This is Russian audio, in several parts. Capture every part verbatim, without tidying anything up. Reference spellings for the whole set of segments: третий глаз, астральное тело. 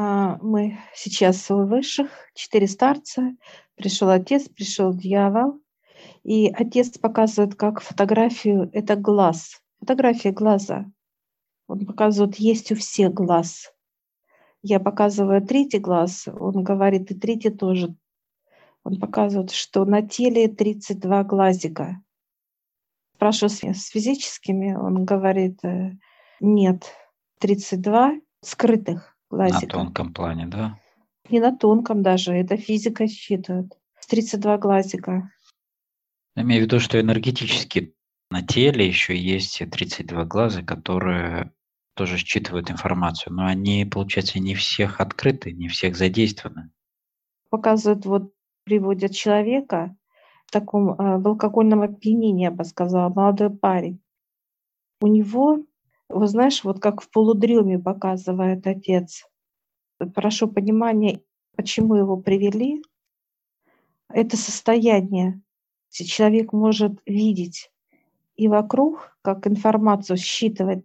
Мы сейчас у высших, четыре старца, пришел отец, пришел дьявол, и отец показывает как фотографию, это глаз, фотография глаза. Он показывает, есть у всех глаз. Я показываю третий глаз, он говорит, и третий тоже. Он показывает, что на теле тридцать два глазика. Спрашиваю с физическими, он говорит, нет, тридцать два скрытых. Глазика. На тонком плане, да? Не на тонком даже, это физика считывает. тридцать два глазика. Я имею в виду, что энергетически на теле еще есть тридцать два глаза, которые тоже считывают информацию, но они, получается, не всех открыты, не всех задействованы. Показывают, вот приводят человека в таком, в алкогольном опьянении, я бы сказала, молодой парень. У него... Вы знаешь, вот как в полудреме показывает отец. Прошу понимания, почему его привели. Это состояние. Человек может видеть и вокруг, как информацию считывать.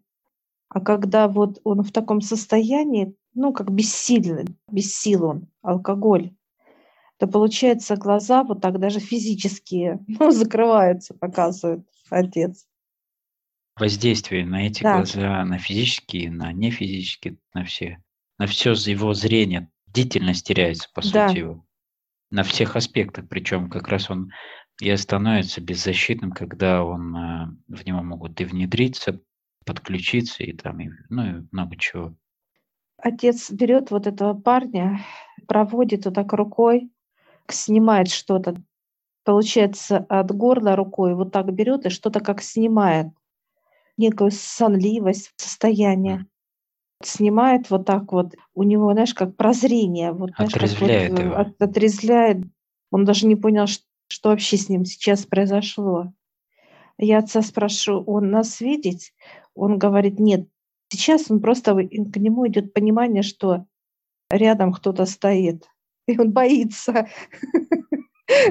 А когда вот он в таком состоянии, ну, как бессильный, без сил он, алкоголь, то получается глаза вот так даже физические, ну, закрываются, показывает отец. Воздействие на эти да. глаза, на физические, на нефизические, на все. На все его зрение, бдительность теряется, по да. сути, его. На всех аспектах. Причем как раз он и становится беззащитным, когда он, в него могут и внедриться, подключиться, и там, и, ну, и много чего. Отец берет вот этого парня, проводит вот так рукой, снимает что-то. Получается, от горла рукой вот так берет и что-то как снимает. Некую сонливость, состояние. Снимает вот так вот. У него, знаешь, как прозрение. Вот, знаешь, отрезвляет вот, его. От, отрезвляет. Он даже не понял, что, что вообще с ним сейчас произошло. Я отца спрошу, он нас видеть? Он говорит, нет. Сейчас он просто, к нему идет понимание, что рядом кто-то стоит. И он боится.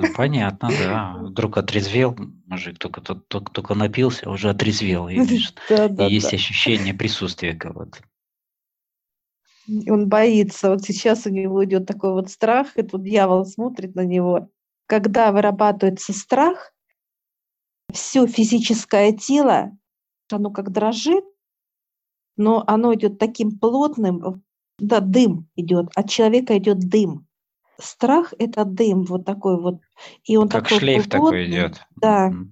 Ну, понятно, да. Вдруг отрезвел, мужик, только, только, только напился, уже отрезвел. И, да, да, есть да. ощущение присутствия кого-то. Он боится. Вот сейчас у него идет такой вот страх, и тут дьявол смотрит на него. Когда вырабатывается страх, все физическое тело, оно как дрожит, но оно идет таким плотным, да, дым идет, от человека идет дым. Страх — это дым вот такой вот. И он как такой шлейф плотный, такой идет. Да. Mm-hmm.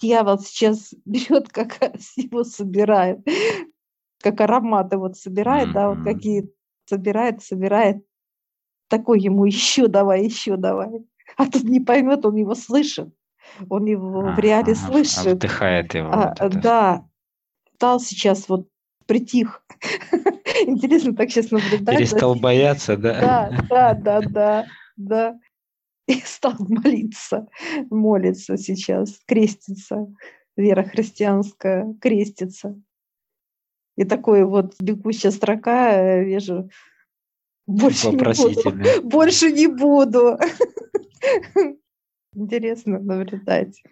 Дьявол сейчас берет, как его собирает, как ароматы вот собирает, mm-hmm. да, вот какие собирает, собирает. Такой ему еще давай, еще давай. А тут не поймет, он его слышит. Он его а, в реале а, слышит. А вдыхает его. А, вот да. Стал сейчас вот притих. Интересно так сейчас наблюдать. Перестал бояться, да? Да, да, да, да, да. И стал молиться, молится сейчас, крестится. Вера христианская крестится. И такой вот бегущая строка, вижу, больше не буду. Больше не буду. Интересно наблюдать.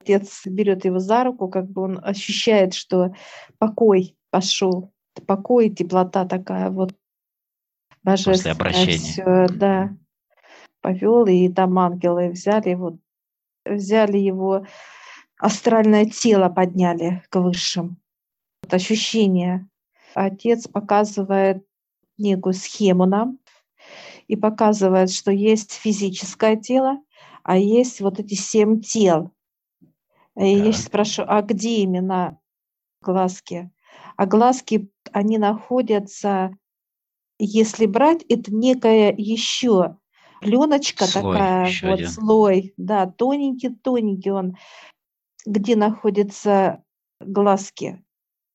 Отец берет его за руку, как бы он ощущает, что покой пошел. Покой, теплота такая вот божественная. После обращения. Все, да. Повел, и там ангелы взяли его, взяли его, астральное тело подняли к высшим. Вот ощущение. Отец показывает некую схему нам и показывает, что есть физическое тело, а есть вот эти семь тел. И да. я спрашиваю, а где именно глазки? А глазки, они находятся, если брать, это некая еще пленочка слой, такая, еще вот один. слой, да, тоненький-тоненький он, где находятся глазки.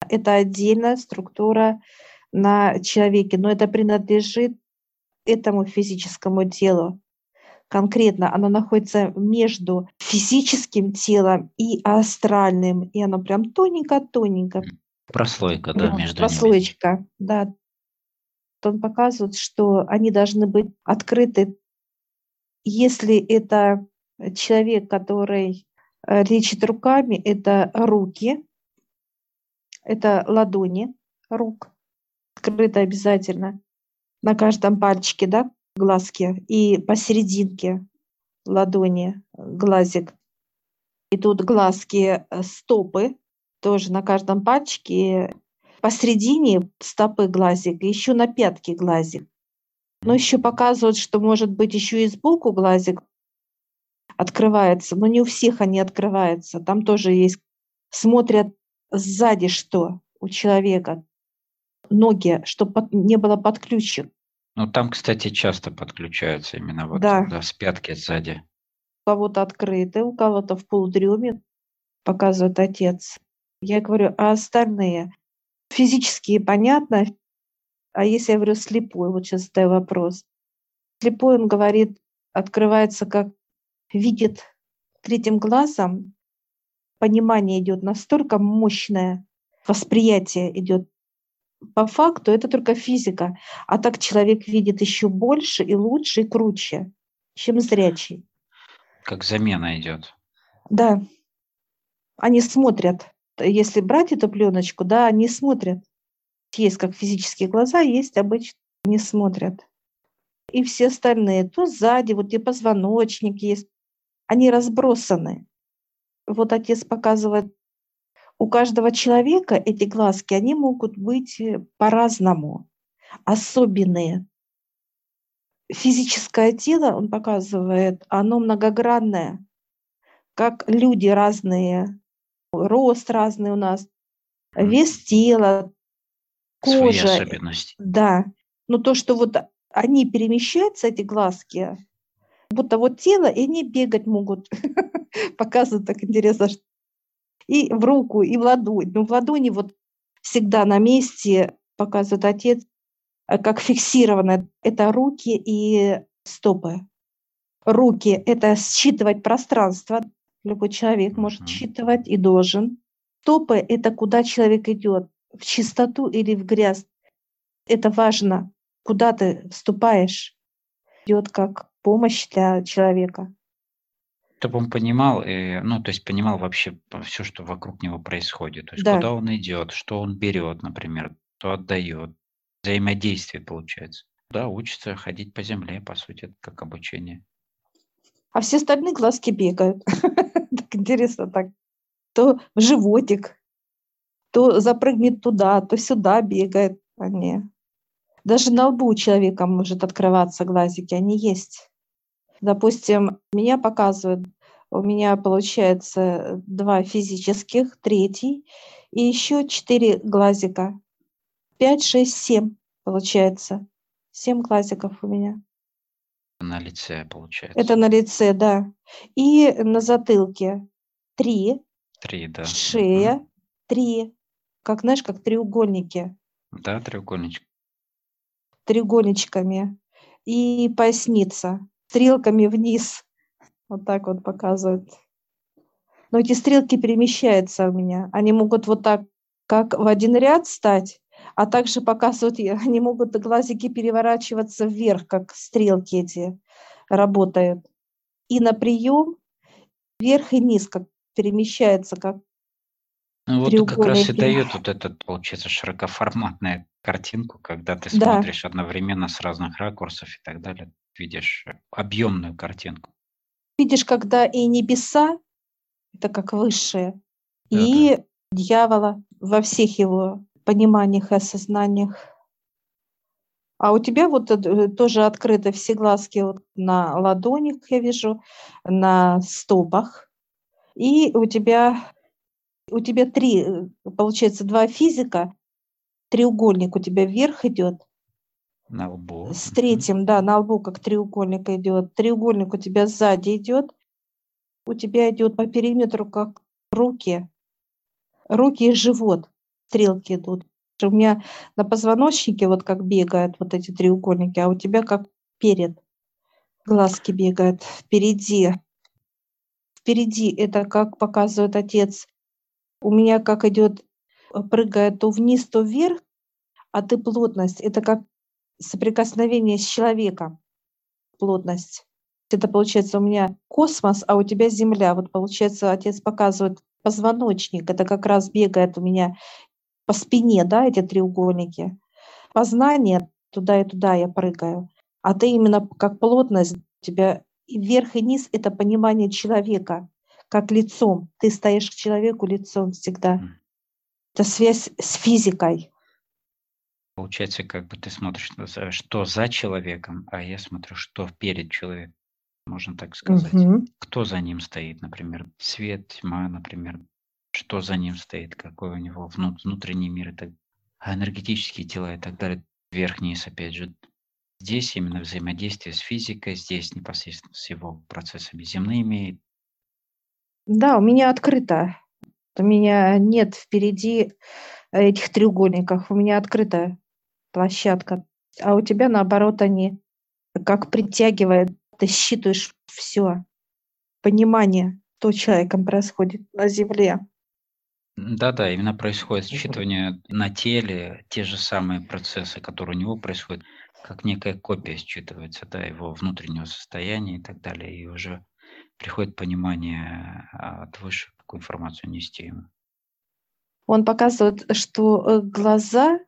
Это отдельная структура на человеке, но это принадлежит этому физическому телу. Конкретно оно находится между физическим телом и астральным, и оно прям тоненько-тоненько. Прослойка, да, ну, между прослойка, ними. Прослойка, да. Он показывает, что они должны быть открыты. Если это человек, который лечит руками, это руки, это ладони рук. скрыто обязательно на каждом пальчике, да, глазки, и посерединке ладони глазик. И тут глазки стопы, тоже на каждом пальчике, посередине стопы глазик, еще на пятке глазик. Но еще показывают, что может быть еще и сбоку глазик открывается, но не у всех они открываются. Там тоже есть, смотрят сзади, что у человека ноги, чтобы не было подключек. Ну там, кстати, часто подключаются именно вот да. Да, с пятки сзади. У кого-то открыты, у кого-то в полудреме, показывает отец. Я говорю, а остальные физические, понятно. А если я говорю слепой, вот сейчас задаю вопрос. Слепой, он говорит, открывается как видит третьим глазом. Понимание идет настолько мощное, восприятие идет. По факту это только физика. А так человек видит еще больше и лучше, и круче, чем зрячий. Как замена идет. Да. Они смотрят. Если брать эту пленочку, да, они смотрят. Есть как физические глаза, есть обычно не смотрят. И все остальные, то сзади, вот и позвоночник есть, они разбросаны. Вот отец показывает, у каждого человека эти глазки, они могут быть по-разному, особенные. Физическое тело, он показывает, оно многогранное, как люди разные, рост разный у нас, вес тела, кожа. Свои особенности. Да. Но то, что вот они перемещаются, эти глазки, будто вот тело, и они бегать могут. Показывают так интересно. Что... И в руку, и в ладонь. Ну, в ладони вот всегда на месте, показывает отец, как фиксировано. Это руки и стопы. Руки — это считывать пространство. Любой человек может считывать и должен. Стопы — это куда человек идет. В чистоту или в грязь. Это важно, куда ты вступаешь. Идет как помощь для человека. Чтобы он понимал, и, ну, то есть понимал вообще все, что вокруг него происходит. То есть да. Куда он идет, что он берет, например, что отдает. Взаимодействие получается. Да, учится ходить по земле, по сути, это как обучение. А все остальные глазки бегают. Так интересно так. То в животик. То запрыгнет туда, то сюда бегает. Они. Даже на лбу у человека может открываться глазики, они есть. Допустим, меня показывают, у меня получается два физических, третий, и еще четыре глазика. Пять, шесть, семь получается. Семь глазиков у меня. На лице получается. Это на лице, да. И на затылке три. Три, да. Шея, три. Как, знаешь, как треугольники. Да, треугольнички. Треугольничками. И поясница. Стрелками вниз. Вот так вот показывают. Но эти стрелки перемещаются у меня. Они могут вот так, как в один ряд стать, а также показывают, они могут глазики переворачиваться вверх, как стрелки эти работают. И на прием вверх и низ как перемещается, как ну вот как раз и дает вот эту, получается, широкоформатную картинку, когда ты да. смотришь одновременно с разных ракурсов и так далее, видишь объемную картинку. Видишь, когда и небеса, это как высшие, да, и да. дьявола во всех его пониманиях и осознаниях. А у тебя вот тоже открыты все глазки вот на ладонях, я вижу, на стопах, и у тебя... У тебя три, получается, два физика, треугольник у тебя вверх идет. На лбу. С третьим, да, на лбу как треугольник идет. Треугольник у тебя сзади идет. У тебя идет по периметру как руки. Руки и живот. Стрелки идут. У меня на позвоночнике вот как бегают вот эти треугольники, а у тебя как перед. Глазки бегают впереди. Впереди это как показывает отец. У меня как идет, прыгает то вниз, то вверх, а ты плотность. Это как соприкосновение с человеком, плотность. Это получается у меня космос, а у тебя земля. Вот получается, отец показывает позвоночник. Это как раз бегает у меня по спине, да, эти треугольники. познания, туда и туда я прыгаю. А ты именно как плотность, у тебя и вверх и низ — это понимание человека, как лицом. Ты стоишь к человеку лицом всегда. Это связь с физикой. Получается, как бы ты смотришь, что за человеком, а я смотрю, что перед человеком, можно так сказать. Угу. Кто за ним стоит, например, свет, тьма, например, что за ним стоит, какой у него внутренний мир, и так, энергетические тела и так далее, вверх-вниз, опять же. Здесь именно взаимодействие с физикой, здесь непосредственно с его процессами земными. Да, у меня открыто. У меня нет впереди этих треугольников. У меня открытая площадка. А у тебя, наоборот, они как притягивают. Ты считываешь все. Понимание, что человеком происходит на Земле. Да-да, именно происходит считывание на теле, те же самые процессы, которые у него происходят, как некая копия считывается, да, его внутреннего состояния и так далее, и уже приходит понимание от выше, какую информацию нести ему. Он показывает, что глаза,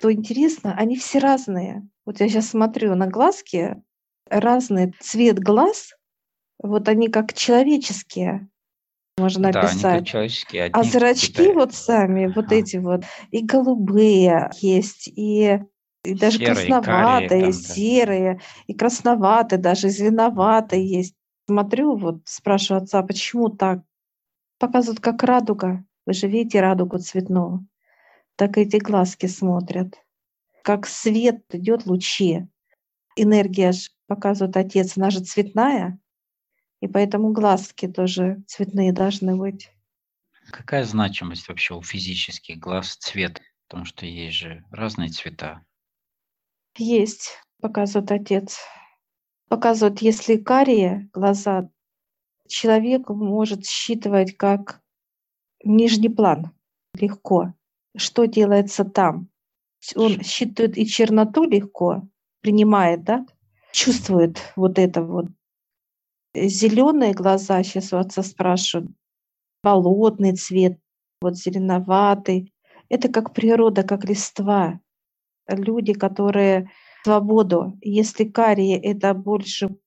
то интересно, они все разные. Вот я сейчас смотрю на глазки, разный цвет глаз, вот они как человеческие. Можно описать. Да, а зрачки питают. Вот сами, вот ага. эти вот, и голубые есть, и, и даже серые, красноватые, карие, там, серые, да. и красноватые, даже зеленоватые есть. Смотрю, вот спрашиваю отца, почему так? Показывают, как радуга. Вы же видите радугу цветную. Так эти глазки смотрят. Как свет идет, лучи. Энергия же, показывает отец, она же цветная. И поэтому глазки тоже цветные должны быть. Какая значимость вообще у физических глаз цвет? Потому что есть же разные цвета. Есть, показывает отец. Показывает, если карие глаза, человек может считывать как нижний план легко. Что делается там? Он считывает и черноту легко, принимает, да? Чувствует вот это вот. Зеленые глаза, сейчас у отца спрашивают, болотный цвет, вот зеленоватый. Это как природа, как листва. Люди, которые свободу. Если карие, это больше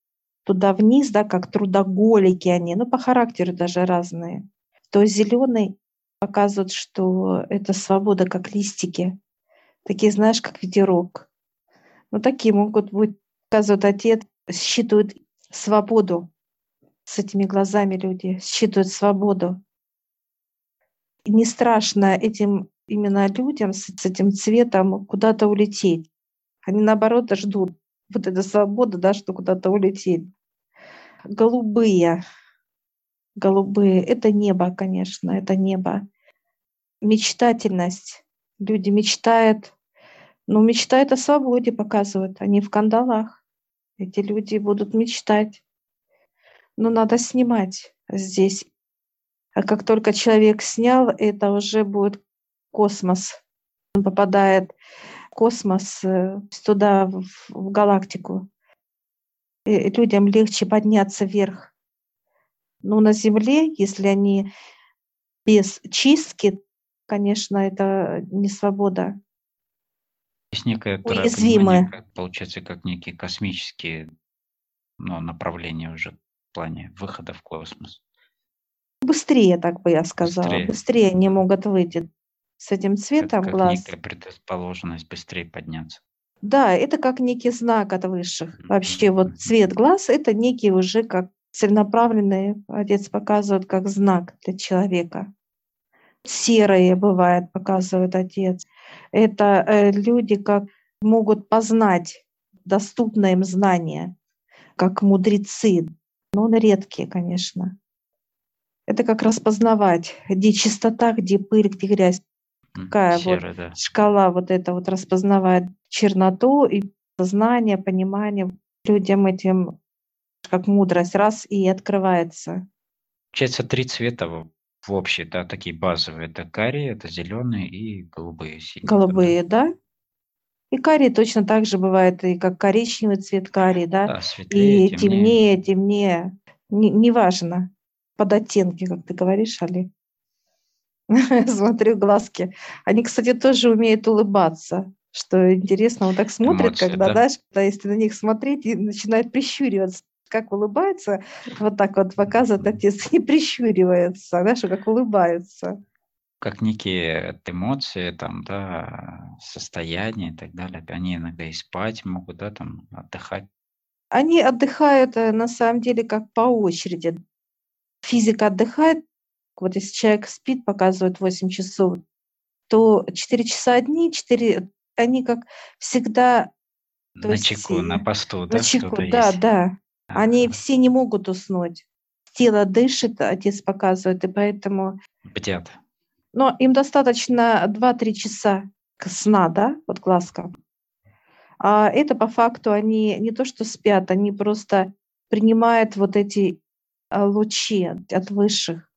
туда вниз, да, как трудоголики они, ну, по характеру даже разные. То зеленый показывает, что это свобода, как листики. Такие, знаешь, как ветерок. Ну, такие могут быть, показывает отец, считывают свободу. С этими глазами люди считывают свободу. И не страшно этим именно людям с этим цветом куда-то улететь. Они, наоборот, ждут. Вот эта свобода, да, что куда-то улететь. Голубые. Голубые. Это небо, конечно, это небо. Мечтательность. Люди мечтают. Ну, мечтают о свободе, показывают. Они в кандалах. Эти люди будут мечтать. Но надо снимать здесь. А как только человек снял, это уже будет космос. Он попадает в космос, туда, в, в галактику. И людям легче подняться вверх. Но на Земле, если они без чистки, конечно, это не свобода. Есть некое уязвимое, как, получается, как некие космические, ну, направления уже в плане выхода в космос. Быстрее, так бы я сказала. Быстрее, Быстрее они могут выйти с этим цветом как, как глаз. Некая предрасположенность быстрее подняться. Да, это как некий знак от высших. Вообще mm-hmm. вот цвет глаз — это некий уже как целенаправленный, отец показывает как знак для человека. Серые бывает, показывает отец. Это люди как могут познать доступное им знание, как мудрецы, но он редкие, конечно. Это как распознавать, где чистота, где пыль, где грязь. Какая Серый, вот да. шкала вот эта вот распознавает черноту и знание, понимание. Людям этим как мудрость раз и открывается. Получается три цвета в общем, да, такие базовые. Это карие, это зеленые и голубые. Синие, голубые, да. да. И карие точно так же бывает, и как коричневый цвет карий, да. да светлее, и темнее, темнее. темнее. Не, неважно. Под оттенки, как ты говоришь, Али. Смотрю глазки. Они, кстати, тоже умеют улыбаться. что интересно, он так смотрит, эмоции, когда, да? Знаешь, когда, если на них смотреть, и начинает прищуриваться, как улыбается, вот так вот показывает отец, и прищуривается, знаешь, как улыбается. Как некие эмоции, там, да, состояния и так далее, они иногда и спать могут, да, там, отдыхать. Они отдыхают, на самом деле, как по очереди. Физика отдыхает, вот если человек спит, показывает восемь часов, то четыре часа одни, четыре они, как всегда... На чеку, есть, на посту, на да? Чеку, да, есть. Да. Они а, все не могут уснуть. Тело дышит, отец показывает, и поэтому... Бдят. Но им достаточно два-три часа сна, да, вот глазка. А это по факту они не то что спят, они просто принимают вот эти лучи от высших,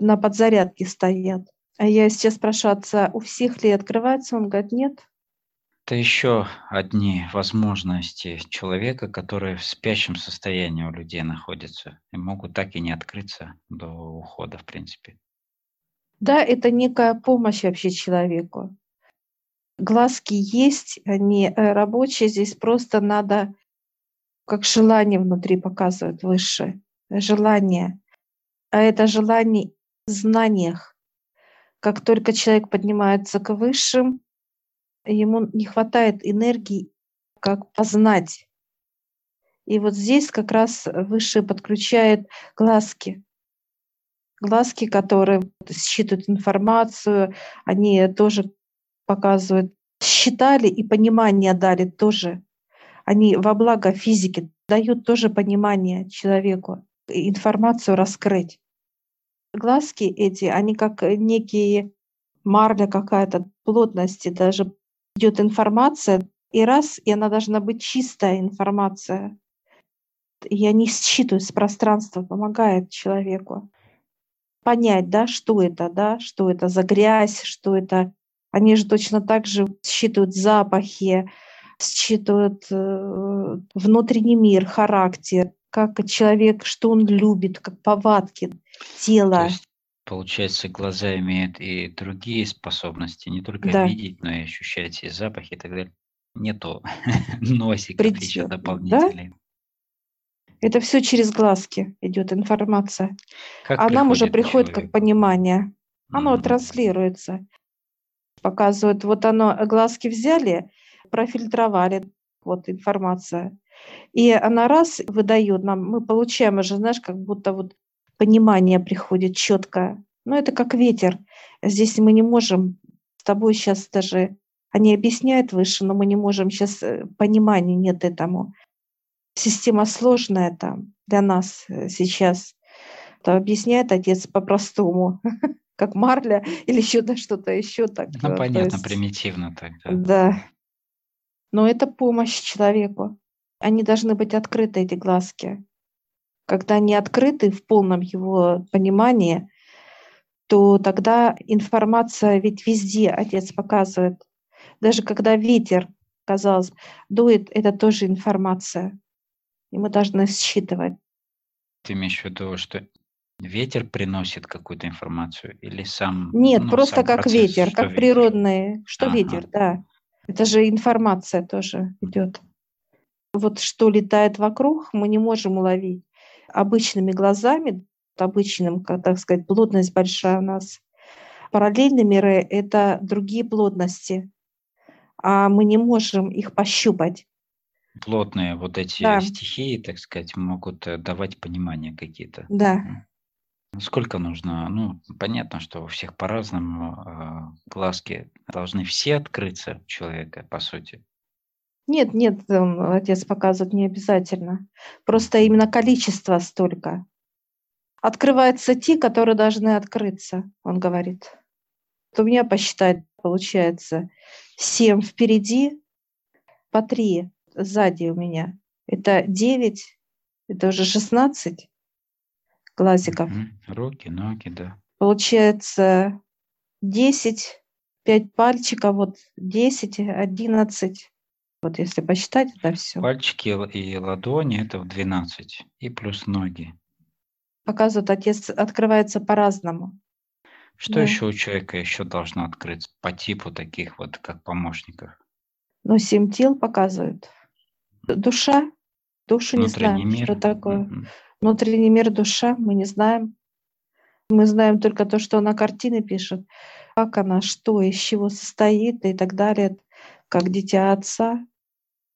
на подзарядке стоят. А я сейчас прошу отца, у всех ли открывается? Он говорит, нет. Это еще одни возможности человека, которые в спящем состоянии у людей находятся и могут так и не открыться до ухода, в принципе. Да, это некая помощь вообще человеку. Глазки есть, они рабочие, здесь просто надо, как желание внутри показывают выше, желание. А это желание в знаниях. Как только человек поднимается к высшим, ему не хватает энергии, как познать. И вот здесь как раз высшие подключают глазки. Глазки, которые считывают информацию, они тоже показывают, считали и понимание дали тоже. Они во благо физики дают тоже понимание человеку, информацию раскрыть. Глазки эти, они как некие марля какая-то, плотности даже. Идет информация, и раз, и она должна быть чистая информация. И они считывают с пространства, помогает человеку понять, да, что это, да, что это за грязь, что это. Они же точно так же считывают запахи, считывают э, внутренний мир, характер, как человек, что он любит, как повадки, тело. То есть, получается, глаза имеют и другие способности, не только да. видеть, но и ощущать и запахи и так далее. Нету носика еще дополнительный. Да? Это все через глазки идет информация. Как а нам уже приходит человек? Как понимание. Оно mm-hmm. транслируется. Показывают, вот оно, глазки взяли, профильтровали, вот информация. И она раз выдает нам, мы получаем уже, знаешь, как будто вот понимание приходит четкое. Но это как ветер. Здесь мы не можем с тобой сейчас даже, они объясняют выше, но мы не можем сейчас, понимания нет этому. Система сложная там для нас сейчас. Это объясняет отец по-простому, как марля или еще да, что-то еще. Так, ну, то, понятно, то есть, примитивно тогда. Да. Но это помощь человеку. Они должны быть открыты, эти глазки. Когда они открыты в полном его понимании, то тогда информация ведь везде отец показывает. Даже когда ветер, казалось, дует, это тоже информация. И мы должны считывать. Ты имеешь в виду, что ветер приносит какую-то информацию или сам? Нет, ну, просто сам как процесс, ветер, как ветер? Природный, что ага. ветер, да. Это же информация тоже идет. Вот что летает вокруг, мы не можем уловить обычными глазами, обычным, как, так сказать, плотность большая у нас. Параллельные миры — это другие плотности, а мы не можем их пощупать. Плотные вот эти да. стихии, так сказать, могут давать понимание какие-то. Да. Сколько нужно? Ну, понятно, что у всех по-разному. Глазки должны все открыться у человека, по сути. Нет, нет, отец показывает, не обязательно. Просто именно количество столько. Открываются те, которые должны открыться, он говорит. Вот у меня посчитать получается семь впереди, по три сзади у меня. Это девять, это уже шестнадцать глазиков. Руки, ноги, да. Получается десять, пять пальчиков, вот десять, одиннадцать. Вот если посчитать, это все. Пальчики и ладони, это в двенадцать. И плюс ноги. Показывает отец, открывается по-разному. Что да. еще у человека еще должно открыться по типу таких вот, как помощников? Но семь тел показывают. Душа, душу не знаем, мир. Что такое. Mm-hmm. Внутренний мир, душа, мы не знаем. Мы знаем только то, что она картины пишет, как она, что, из чего состоит и так далее, как дитя отца.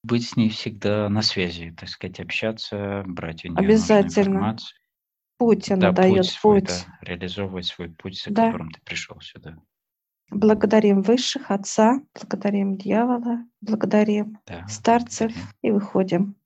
Быть с ней всегда на связи, так сказать, общаться, брать у нее обязательно информацию. Путь она да, дает, путь. Свой, путь. Да, реализовывать свой путь, за да. которым ты пришел сюда. Благодарим высших, отца, благодарим дьявола, благодарим да. старцев да. и выходим.